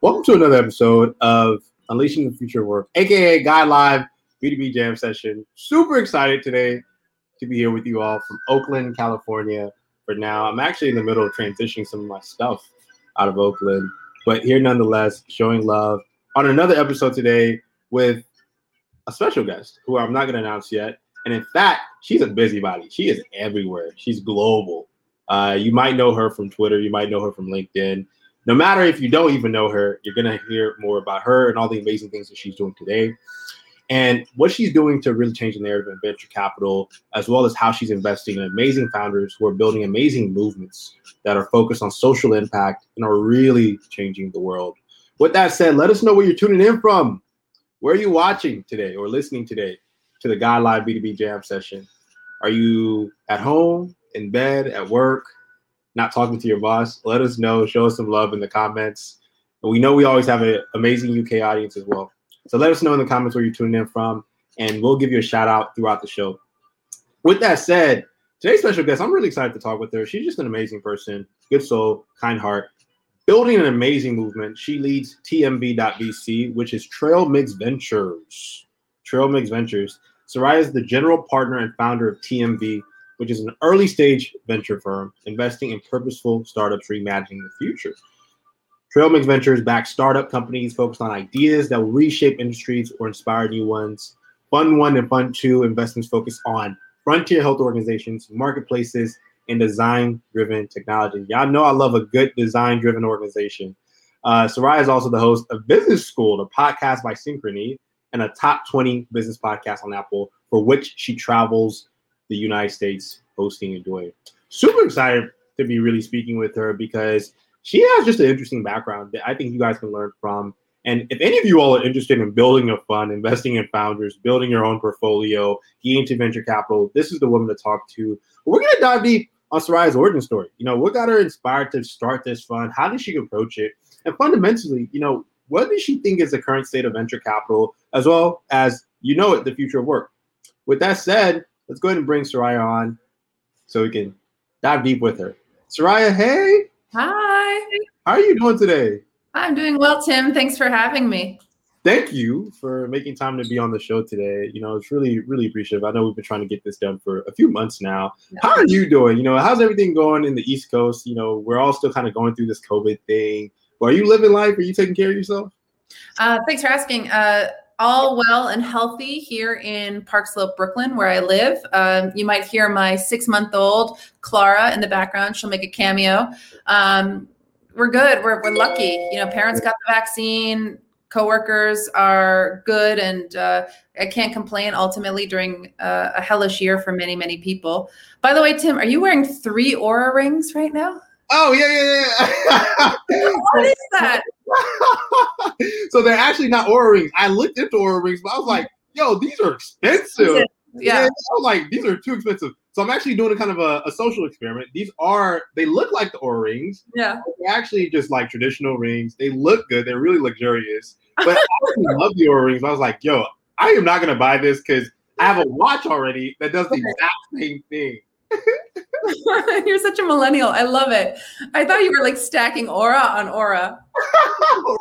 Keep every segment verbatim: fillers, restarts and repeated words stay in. Welcome to another episode of Unleashing the Future of Work, aka Guide Live B two B Jam Session. Super excited today to be here with you all from Oakland, California. For now, I'm actually in the middle of transitioning some of my stuff out of Oakland, but here nonetheless, showing love on another episode today with a special guest who I'm not going to announce yet. And in fact, she's a busybody. She is everywhere. She's global. Uh, you might know her from Twitter. You might know her from LinkedIn. No matter if you don't even know her, you're going to hear more about her and all the amazing things that she's doing today and what she's doing to really change the narrative in venture capital, as well as how she's investing in amazing founders who are building amazing movements that are focused on social impact and are really changing the world. With that said, let us know where you're tuning in from. Where are you watching today or listening today to the Guide Live B two B Jam Session? Are you at home, in bed, at work, not talking to your boss? Let us know. Show us some love in the comments. And we know we always have an amazing U K audience as well. So let us know in the comments where you're tuning in from, and we'll give you a shout out throughout the show. With that said, today's special guest, I'm really excited to talk with her. She's just an amazing person, good soul, kind heart, building an amazing movement. She leads T M V dot V C, which is Trail Mix Ventures. Trail Mix Ventures. Soraya is the general partner and founder of T M V, which is an early stage venture firm investing in purposeful startups reimagining the future. Trail Mix Ventures back startup companies focused on ideas that will reshape industries or inspire new ones. Fund one and Fund two investments focus on frontier health organizations, marketplaces, and design-driven technology. Y'all know I love a good design-driven organization. Uh, Soraya is also the host of Business School, the podcast by Synchrony, and a top twenty business podcast on Apple, for which she travels the United States hosting and doing. Super excited to be really speaking with her because she has just an interesting background that I think you guys can learn from. And if any of you all are interested in building a fund, investing in founders, building your own portfolio, getting into venture capital, this is the woman to talk to. We're going to dive deep on Soraya's origin story. You know, what got her inspired to start this fund? How did she approach it? And fundamentally, you know, what does she think is the current state of venture capital, as well as, you know it, the future of work? With that said, let's go ahead and bring Soraya on so we can dive deep with her. Soraya, hey. Hi. How are you doing today? I'm doing well, Tim. Thanks for having me. Thank you for making time to be on the show today. You know, it's really, really appreciative. I know we've been trying to get this done for a few months now. Yeah. How are you doing? You know, how's everything going in the East Coast? You know, we're all still kind of going through this COVID thing. Well, are you living life? Are you taking care of yourself? Uh, thanks for asking. Uh, all well and healthy here in Park Slope, Brooklyn, where I live. Um, you might hear my six-month-old Clara in the background. She'll make a cameo. Um, we're good. We're we're lucky. You know, parents got the vaccine. Coworkers are good, and uh, I can't complain. Ultimately, during uh, a hellish year for many, many people. By the way, Tim, are you wearing three Oura rings right now? Oh yeah, yeah, yeah. What is that? So they're actually not Oura rings. I looked into Oura rings, but I was like, yo, these are expensive. Yeah. yeah. I was like, these are too expensive. So I'm actually doing a kind of a, a social experiment. These are, they look like the Oura rings. Yeah. They're actually just like traditional rings. They look good. They're really luxurious. But I really love the Oura rings. I was like, yo, I am not going to buy this because I have a watch already that does the exact same thing. You're such a millennial. I love it. I thought you were like stacking Oura on Oura.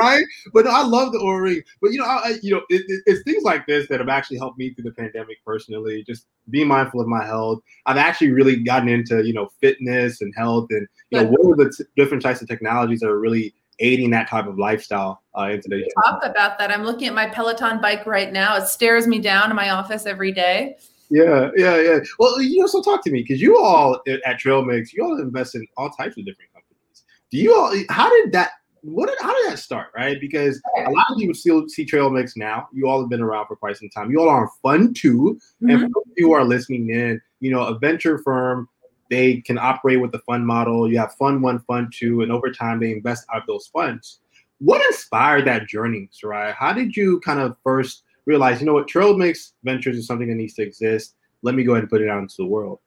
Right? But no, I love the Oura ring. But you know, I, you know, it, it, it's things like this that have actually helped me through the pandemic personally. Just being mindful of my health. I've actually really gotten into, you know, fitness and health, and you know, what are the t- different types of technologies that are really aiding that type of lifestyle uh, in today's talk time. About that. I'm looking at my Peloton bike right now. It stares me down in my office every day. Yeah, yeah, yeah. Well, you know, so talk to me, because you all at Trail Mix, you all invest in all types of different companies. Do you all? How did that? What? Did, how did that start? Right? Because a lot of people still see Trail Mix now. You all have been around for quite some time. You all are on Fund Two, mm-hmm. and for you who are listening in, you know, a venture firm, they can operate with the fund model. You have Fund One, Fund Two, and over time they invest out of those funds. What inspired that journey, Soraya? How did you kind of first realize, you know what, Trail Mix Ventures is something that needs to exist. Let me go ahead and put it out into the world.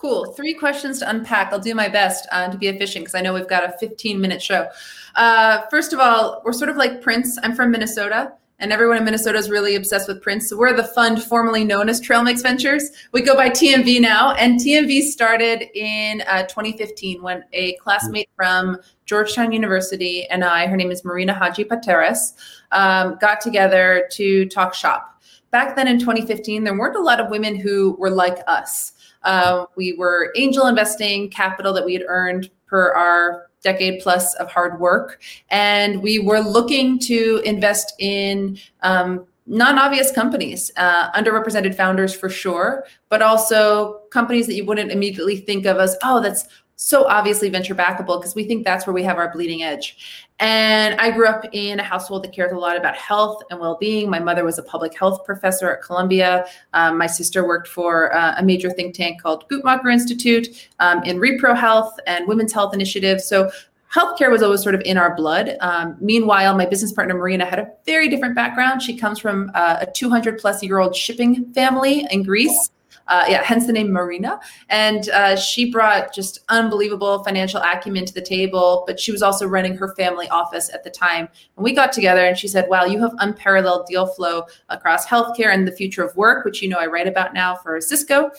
Cool. Three questions to unpack. I'll do my best uh, to be efficient because I know we've got a fifteen minute show. Uh, first of all, we're sort of like Prince. I'm from Minnesota, and everyone in Minnesota is really obsessed with Prince. So we're the fund formerly known as Trail Mix Ventures. We go by T M V now, and T M V started in uh, twenty fifteen when a classmate from Georgetown University and I, her name is Marina Haji Pateras, um, got together to talk shop. Back then in twenty fifteen, there weren't a lot of women who were like us. Uh, we were angel investing capital that we had earned per our decade plus of hard work. And we were looking to invest in um, non-obvious companies, uh, underrepresented founders for sure, but also companies that you wouldn't immediately think of as, oh, that's so obviously venture backable, because we think that's where we have our bleeding edge. And I grew up in a household that cared a lot about health and well-being. My mother was a public health professor at Columbia. Um, my sister worked for uh, a major think tank called Guttmacher Institute um, in repro health and women's health initiatives. So healthcare was always sort of in our blood. Um, meanwhile, my business partner, Marina, had a very different background. She comes from uh, a two hundred plus year old shipping family in Greece. Uh, yeah, hence the name Marina. And uh, she brought just unbelievable financial acumen to the table, but she was also running her family office at the time. And we got together and she said, wow, you have unparalleled deal flow across healthcare and the future of work, which you know I write about now for Cisco.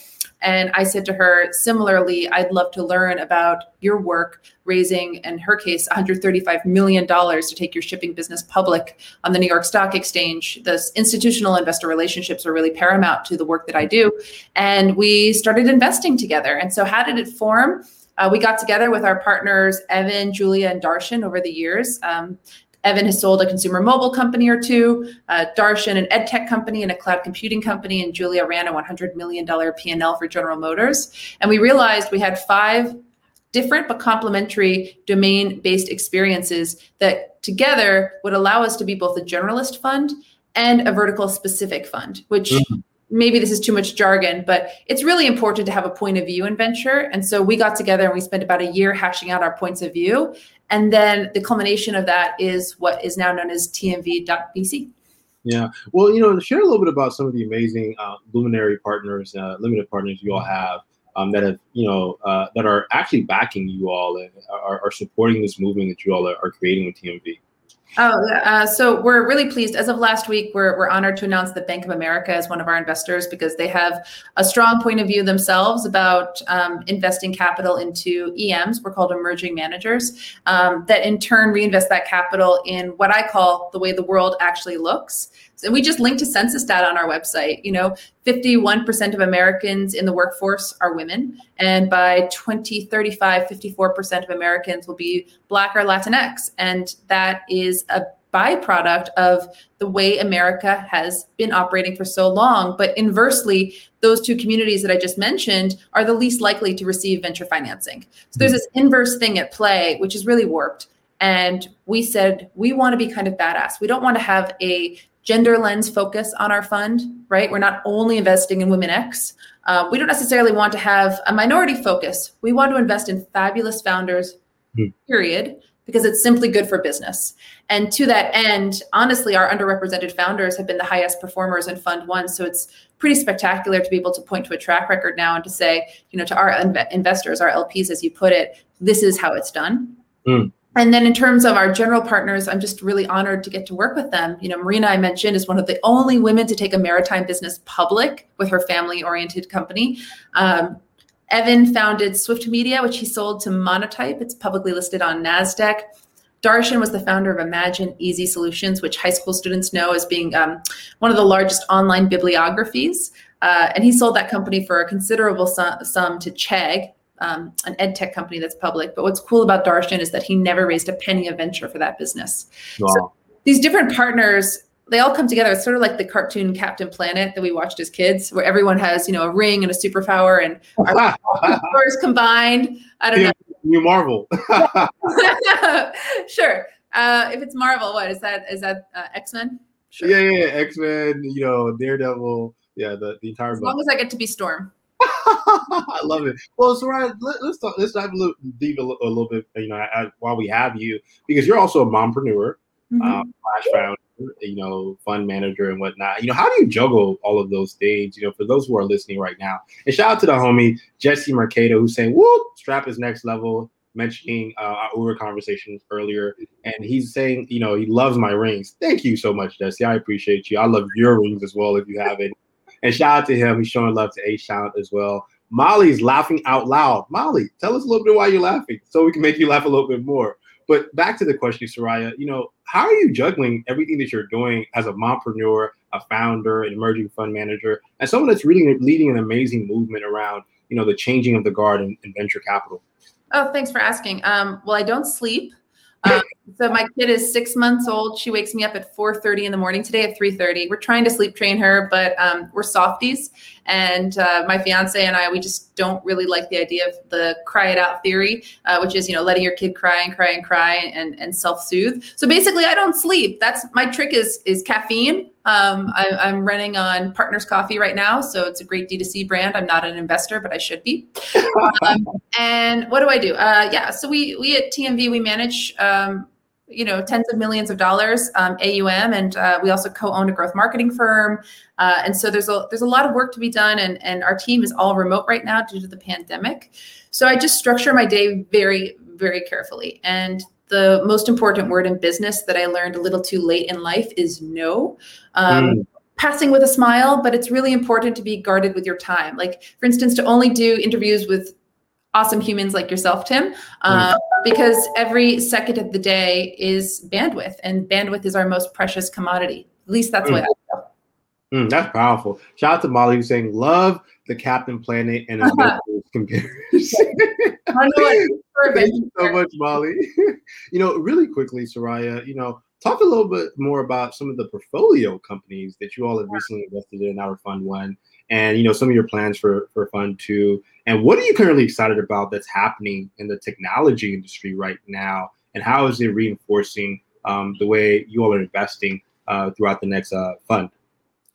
And I said to her, similarly, I'd love to learn about your work raising, in her case, one hundred thirty-five million dollars to take your shipping business public on the New York Stock Exchange. Those institutional investor relationships are really paramount to the work that I do. And we started investing together. And so how did it form? Uh, we got together with our partners, Evan, Julia, and Darshan over the years. Um, Evan has sold a consumer mobile company or two, uh, Darshan an ed tech company and a cloud computing company, and Julia ran a one hundred million dollars P and L for General Motors. And we realized we had five different but complementary domain-based experiences that together would allow us to be both a generalist fund and a vertical-specific fund, which mm-hmm. maybe this is too much jargon, but it's really important to have a point of view in venture. And so we got together and we spent about a year hashing out our points of view. And then the culmination of that is what is now known as T M V dot V C. Yeah. Well, you know, share a little bit about some of the amazing uh, luminary partners, uh, limited partners you all have um, that have, you know, uh, that are actually backing you all and are, are supporting this movement that you all are, are creating with T M V. Oh, uh, so we're really pleased. As of last week, we're we're honored to announce that Bank of America is one of our investors because they have a strong point of view themselves about um, investing capital into E Ms. We're called emerging managers um, that in turn reinvest that capital in what I call the way the world actually looks. And we just linked a census data on our website. You know, fifty-one percent of Americans in the workforce are women. And by twenty thirty-five, fifty-four percent of Americans will be Black or Latinx. And that is a byproduct of the way America has been operating for so long. But inversely, those two communities that I just mentioned are the least likely to receive venture financing. So there's this inverse thing at play, which is really warped. And we said, we want to be kind of badass. We don't want to have a gender lens focus on our fund, right? We're not only investing in women X. Uh, we don't necessarily want to have a minority focus. We want to invest in fabulous founders, mm. period, because it's simply good for business. And to that end, honestly, our underrepresented founders have been the highest performers in Fund One. So it's pretty spectacular to be able to point to a track record now and to say, you know, to our inv- investors, our L Ps, as you put it, this is how it's done. Mm. And then in terms of our general partners, I'm just really honored to get to work with them. You know, Marina, I mentioned, is one of the only women to take a maritime business public with her family-oriented company. Um, Evan founded Swift Media, which he sold to Monotype. It's publicly listed on NASDAQ. Darshan was the founder of Imagine Easy Solutions, which high school students know as being um, one of the largest online bibliographies. Uh, and he sold that company for a considerable sum, sum to Chegg. Um, an ed tech company that's public. But what's cool about Darshan is that he never raised a penny of venture for that business. Wow. So these different partners, they all come together. It's sort of like the cartoon Captain Planet that we watched as kids, where everyone has, you know, a ring and a superpower and our powers combined. I don't new, know. New Marvel. Sure. Uh, if it's Marvel, what is that? Is that uh, X-Men? Sure. Yeah, yeah, yeah. X-Men, you know, Daredevil. Yeah, the, the entire. As book. Long as I get to be Storm. I love it. Well, Soraya, let, let's talk, let's dive a little deep a, a little bit, you know, I, I, while we have you, because you're also a mompreneur, mm-hmm. um, flash founder, you know, fund manager and whatnot. You know, how do you juggle all of those things? You know, for those who are listening right now, and shout out to the homie Jesse Mercado, who's saying, "Whoop, Strap is next level," mentioning uh, our Uber conversation earlier, and he's saying, you know, he loves my rings. Thank you so much, Jesse. I appreciate you. I love your rings as well if you have it. And shout out to him. He's showing love to A-Shout as well. Molly's laughing out loud. Molly, tell us a little bit why you're laughing so we can make you laugh a little bit more. But back to the question, Soraya, you know, how are you juggling everything that you're doing as a mompreneur, a founder, an emerging fund manager, and someone that's really leading an amazing movement around, you know, the changing of the guard in, in venture capital? Oh, thanks for asking. Um, well, I don't sleep. Um, so my kid is six months old. She wakes me up at four thirty in the morning. Today at three thirty. We're trying to sleep train her, but um, we're softies. And uh, my fiance and I, we just don't really like the idea of the cry it out theory, uh, which is, you know, letting your kid cry and cry and cry and, and self-soothe. So basically, I don't sleep. That's my trick is is caffeine. Um, I, I'm running on Partners Coffee right now, so it's a great D two C brand. I'm not an investor, but I should be. Um, and what do I do? Uh, yeah, so we we at T M V, we manage um, you know tens of millions of dollars um, A U M, and uh, we also co-own a growth marketing firm. Uh, and so there's a there's a lot of work to be done, and and our team is all remote right now due to the pandemic. So I just structure my day very very carefully. And the most important word in business that I learned a little too late in life is no. Um, mm. Passing with a smile, but it's really important to be guarded with your time. Like, for instance, to only do interviews with awesome humans like yourself, Tim, uh, mm. because every second of the day is bandwidth, and bandwidth is our most precious commodity. At least that's mm. what I feel. Mm, that's powerful. Shout out to Molly, who's saying, love the Captain Planet and his comparison. Thank you so much, Molly. You know, really quickly, Soraya, you know, talk a little bit more about some of the portfolio companies that you all have recently invested in our Fund One, and, you know, some of your plans for, for Fund Two. And what are you currently excited about that's happening in the technology industry right now? And how is it reinforcing um, the way you all are investing uh, throughout the next uh, fund?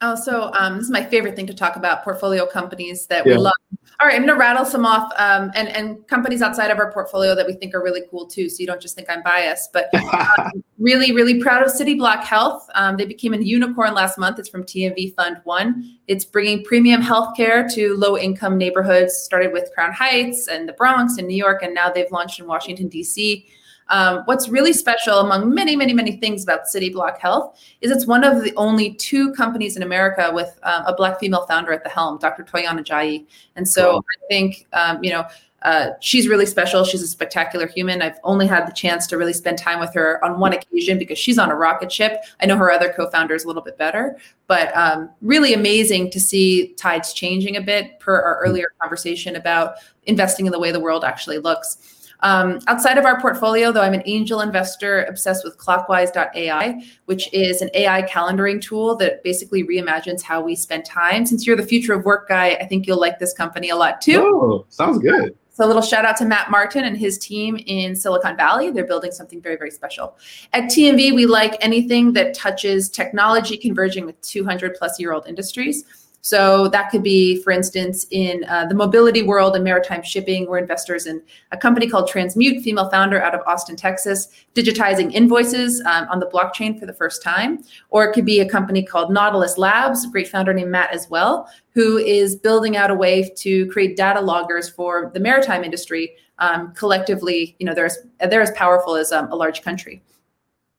Oh, so um, this is my favorite thing to talk about, portfolio companies that yeah. we love. All right, I'm going to rattle some off um, and, and companies outside of our portfolio that we think are really cool too, so you don't just think I'm biased. But um, really, really proud of CityBlock Health. Um, they became a unicorn last month. It's from T M V Fund One. It's bringing premium healthcare to low-income neighborhoods, started with Crown Heights and the Bronx and New York, and now they've launched in Washington, D C Um, what's really special among many, many, many things about CityBlock Health is it's one of the only two companies in America with uh, a Black female founder at the helm, Doctor Toyana Jai. And so wow. I think, um, you know, uh, she's really special. She's a spectacular human. I've only had the chance to really spend time with her on one occasion because she's on a rocket ship. I know her other co-founders a little bit better, but um, really amazing to see tides changing a bit per our earlier conversation about investing in the way the world actually looks. Um, outside of our portfolio, though, I'm an angel investor obsessed with Clockwise dot A I, which is an A I calendaring tool that basically reimagines how we spend time. Since you're the future of work guy, I think you'll like this company a lot, too. Oh, sounds good. So a little shout out to Matt Martin and his team in Silicon Valley. They're building something very, very special. At T M V, we like anything that touches technology converging with two hundred plus year old industries. So that could be, for instance, in uh, the mobility world and maritime shipping. We're investors in a company called Transmute, female founder out of Austin, Texas, digitizing invoices um, on the blockchain for the first time. Or it could be a company called Nautilus Labs, a great founder named Matt as well, who is building out a way to create data loggers for the maritime industry. Um, collectively, you know, they're as, they're as powerful as um, a large country.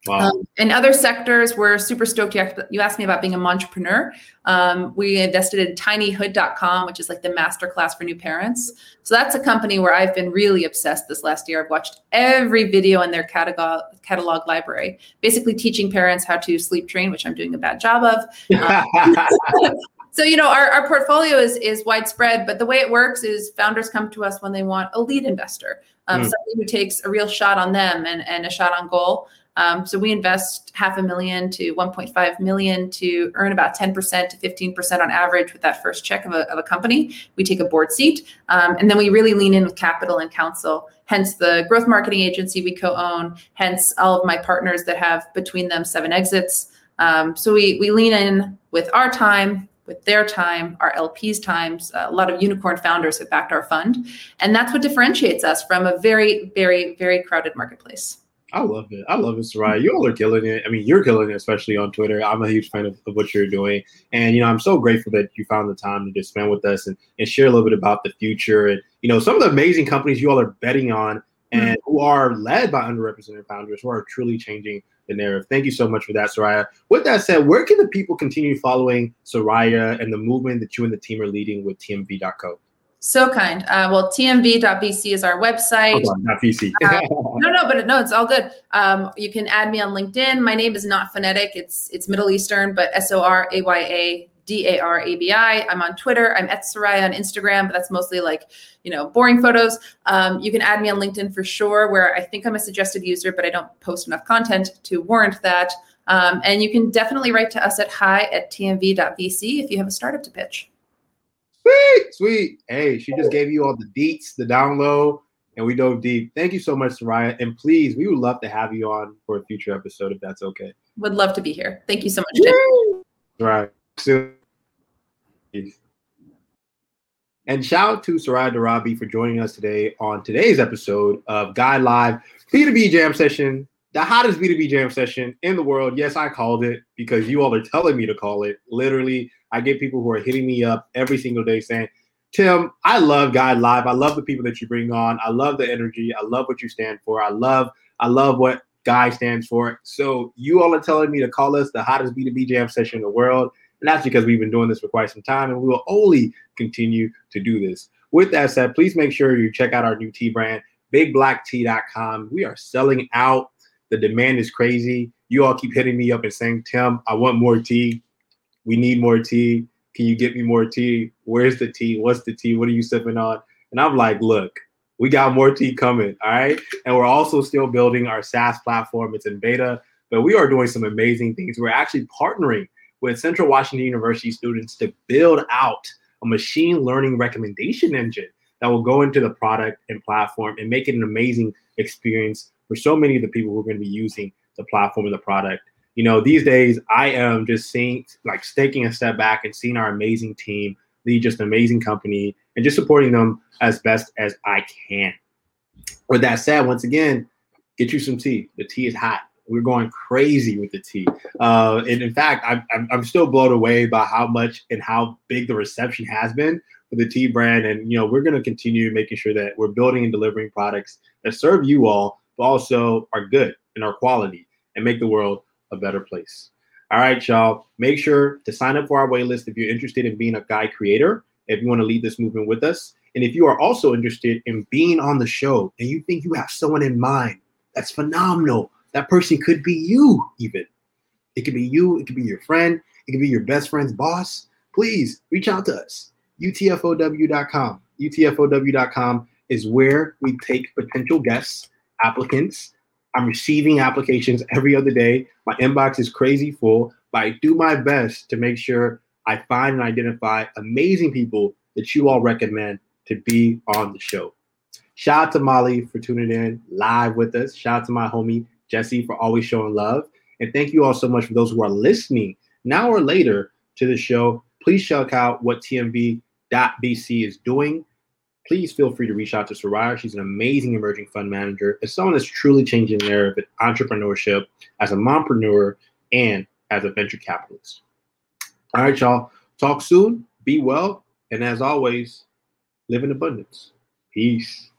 Wow. Um, in other sectors, we're super stoked. You asked me about being a entrepreneur. Um, we invested in Tiny Hood dot com, which is like the masterclass for new parents. So that's a company where I've been really obsessed this last year. I've watched every video in their catalog, catalog library, basically teaching parents how to sleep train, which I'm doing a bad job of. Um, So, you know, our, our portfolio is is widespread, but the way it works is founders come to us when they want a lead investor, um, mm. somebody who takes a real shot on them and, and a shot on goal. Um, so we invest half a million to one point five million to earn about ten percent to fifteen percent on average with that first check of a, of a company. We take a board seat, um, and then we really lean in with capital and counsel, hence the growth marketing agency we co-own, hence all of my partners that have between them seven exits. Um, so we we lean in with our time, with their time, our L Ps' times. A lot of unicorn founders have backed our fund. And that's what differentiates us from a very, very, very crowded marketplace. I love it. I love it, Soraya. You all are killing it. I mean, you're killing it, especially on Twitter. I'm a huge fan of, of what you're doing. And, you know, I'm so grateful that you found the time to just spend with us and, and share a little bit about the future. And, you know, some of the amazing companies you all are betting on and mm-hmm. who are led by underrepresented founders who are truly changing the narrative. Thank you so much for that, Soraya. With that said, where can the people continue following Soraya and the movement that you and the team are leading with T M V dot co? So kind. Uh, well, T M V dot V C is our website. Oh, not V C. uh, no, no, but no, it's all good. Um, you can add me on LinkedIn. My name is not phonetic. It's it's Middle Eastern, but S O R A Y A D A R A B I. I'm on Twitter. I'm at Soraya on Instagram, but that's mostly like, you know, boring photos. Um, you can add me on LinkedIn for sure, where I think I'm a suggested user, but I don't post enough content to warrant that. Um, and you can definitely write to us at hi at T M V dot V C if you have a startup to pitch. Sweet, sweet. Hey, she just gave you all the deets, the download, and we dove deep. Thank you so much, Soraya. And please, we would love to have you on for a future episode if that's okay. Would love to be here. Thank you so much, Jim. Right. Soon. And shout out to Soraya Darabi for joining us today on today's episode of Guide Live B two B Jam Session, the hottest B two B Jam Session in the world. Yes, I called it because you all are telling me to call it. Literally, I get people who are hitting me up every single day saying, Tim, I love Guide Live. I love the people that you bring on. I love the energy. I love what you stand for. I love I love what Guide stands for. So you all are telling me to call us the hottest B two B Jam Session in the world. And that's because we've been doing this for quite some time, and we will only continue to do this. With that said, please make sure you check out our new tea brand, Big Black Tea dot com. We are selling out. The demand is crazy. You all keep hitting me up and saying, Tim, I want more tea. We need more tea. Can you get me more tea? Where's the tea? What's the tea? What are you sipping on? And I'm like, look, we got more tea coming, all right? And we're also still building our SaaS platform. It's in beta, but we are doing some amazing things. We're actually partnering with Central Washington University students to build out a machine learning recommendation engine that will go into the product and platform and make it an amazing experience for so many of the people who are going to be using the platform and the product. You know, these days I am just seeing, like taking a step back and seeing our amazing team lead just an amazing company and just supporting them as best as I can. With that said, once again, get you some tea. The tea is hot. We're going crazy with the tea. Uh, and in fact, I'm, I'm, I'm still blown away by how much and how big the reception has been for the tea brand. And, you know, we're going to continue making sure that we're building and delivering products that serve you all, but also are good and are quality and make the world a better place. All right, y'all, make sure to sign up for our waitlist if you're interested in being a Guide creator, if you want to lead this movement with us. And if you are also interested in being on the show and you think you have someone in mind that's phenomenal, that person could be you even. It could be you, it could be your friend, it could be your best friend's boss. Please reach out to us, U T F O W dot com. U T F O W dot com is where we take potential guests, applicants. I'm receiving applications every other day. My inbox is crazy full, but I do my best to make sure I find and identify amazing people that you all recommend to be on the show. Shout out to Molly for tuning in live with us. Shout out to my homie, Jesse, for always showing love. And thank you all so much for those who are listening now or later to the show. Please check out what T M V dot V C is doing. Please feel free to reach out to Soraya. She's an amazing emerging fund manager. As someone that's truly changing the narrative in entrepreneurship, as a mompreneur, and as a venture capitalist. All right, y'all. Talk soon. Be well. And as always, live in abundance. Peace.